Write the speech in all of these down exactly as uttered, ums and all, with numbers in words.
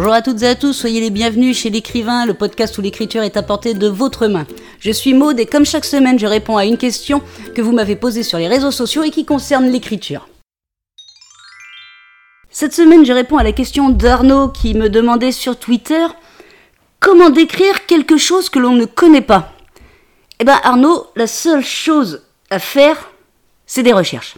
Bonjour à toutes et à tous, soyez les bienvenus chez L'Écrivain, le podcast où l'écriture est à portée de votre main. Je suis Maud et comme chaque semaine, je réponds à une question que vous m'avez posée sur les réseaux sociaux et qui concerne l'écriture. Cette semaine, je réponds à la question d'Arnaud qui me demandait sur Twitter « Comment décrire quelque chose que l'on ne connaît pas ?» Eh bien Arnaud, la seule chose à faire, c'est des recherches.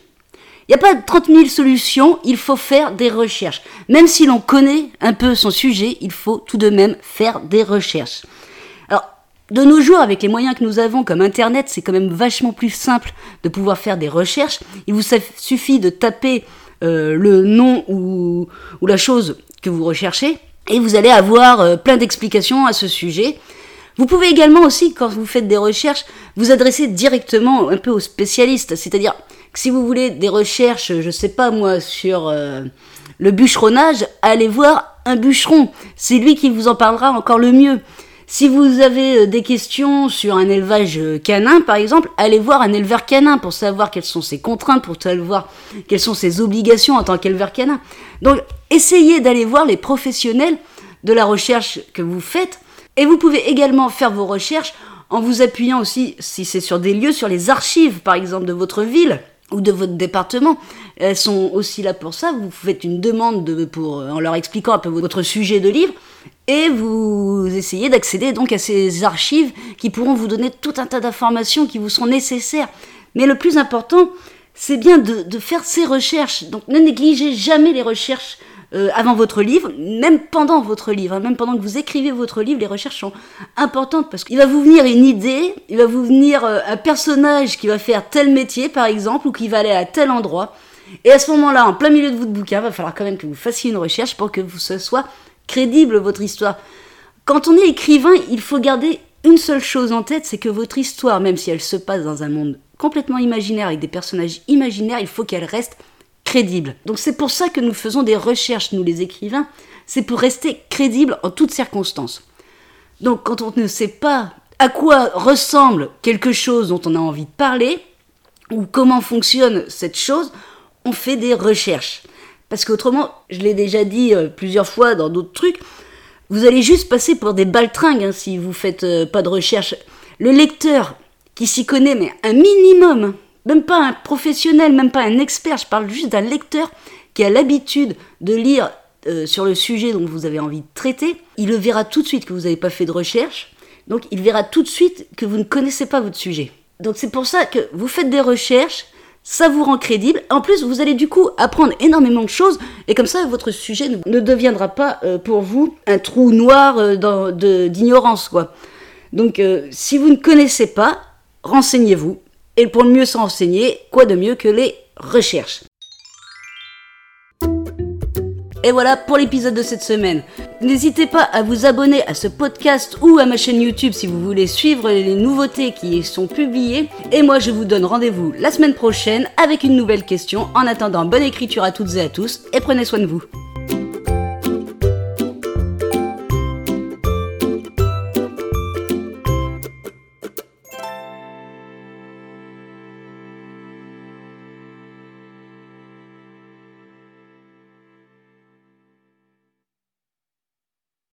Il n'y a pas trente mille solutions, il faut faire des recherches. Même si l'on connaît un peu son sujet, il faut tout de même faire des recherches. Alors, de nos jours, avec les moyens que nous avons comme Internet, c'est quand même vachement plus simple de pouvoir faire des recherches. Il vous suffit de taper euh, le nom ou, ou la chose que vous recherchez et vous allez avoir euh, plein d'explications à ce sujet. Vous pouvez également aussi, quand vous faites des recherches, vous adresser directement un peu aux spécialistes, c'est-à-dire... Si vous voulez des recherches, je sais pas moi, sur euh, le bûcheronnage, allez voir un bûcheron. C'est lui qui vous en parlera encore le mieux. Si vous avez des questions sur un élevage canin, par exemple, allez voir un éleveur canin pour savoir quelles sont ses contraintes, pour savoir quelles sont ses obligations en tant qu'éleveur canin. Donc, essayez d'aller voir les professionnels de la recherche que vous faites. Et vous pouvez également faire vos recherches en vous appuyant aussi, si c'est sur des lieux, sur les archives, par exemple, de votre ville ou de votre département. Elles sont aussi là pour ça. Vous faites une demande de, pour, en leur expliquant un peu votre sujet de livre et vous essayez d'accéder donc à ces archives qui pourront vous donner tout un tas d'informations qui vous seront nécessaires. Mais le plus important, c'est bien de, de faire ces recherches. Donc ne négligez jamais les recherches euh, avant votre livre, même pendant votre livre. Hein, même pendant que vous écrivez votre livre, les recherches sont importantes parce qu'il va vous venir une idée, il va vous venir euh, un personnage qui va faire tel métier par exemple ou qui va aller à tel endroit. Et à ce moment-là, en plein milieu de votre bouquin, il va falloir quand même que vous fassiez une recherche pour que ce soit crédible votre histoire. Quand on est écrivain, il faut garder une seule chose en tête, c'est que votre histoire, même si elle se passe dans un monde complètement imaginaire avec des personnages imaginaires, il faut qu'elle reste crédible. Donc c'est pour ça que nous faisons des recherches, nous les écrivains, c'est pour rester crédible en toutes circonstances. Donc quand on ne sait pas à quoi ressemble quelque chose dont on a envie de parler, ou comment fonctionne cette chose, on fait des recherches. Parce qu'autrement, je l'ai déjà dit plusieurs fois dans d'autres trucs, vous allez juste passer pour des baltringues hein, si vous faites euh, pas de recherche. Le lecteur qui s'y connaît, mais un minimum, même pas un professionnel, même pas un expert, je parle juste d'un lecteur qui a l'habitude de lire euh, sur le sujet dont vous avez envie de traiter, il le verra tout de suite que vous n'avez pas fait de recherche, donc il verra tout de suite que vous ne connaissez pas votre sujet. Donc c'est pour ça que vous faites des recherches, ça vous rend crédible, en plus vous allez du coup apprendre énormément de choses, et comme ça votre sujet ne, ne deviendra pas euh, pour vous un trou noir euh, dans, de, d'ignorance, quoi. Donc euh, si vous ne connaissez pas, renseignez-vous. Et pour mieux s'en renseigner, quoi de mieux que les recherches. Et voilà pour l'épisode de cette semaine. N'hésitez pas à vous abonner à ce podcast ou à ma chaîne YouTube si vous voulez suivre les nouveautés qui y sont publiées. Et moi, je vous donne rendez-vous la semaine prochaine avec une nouvelle question. En attendant, bonne écriture à toutes et à tous et prenez soin de vous.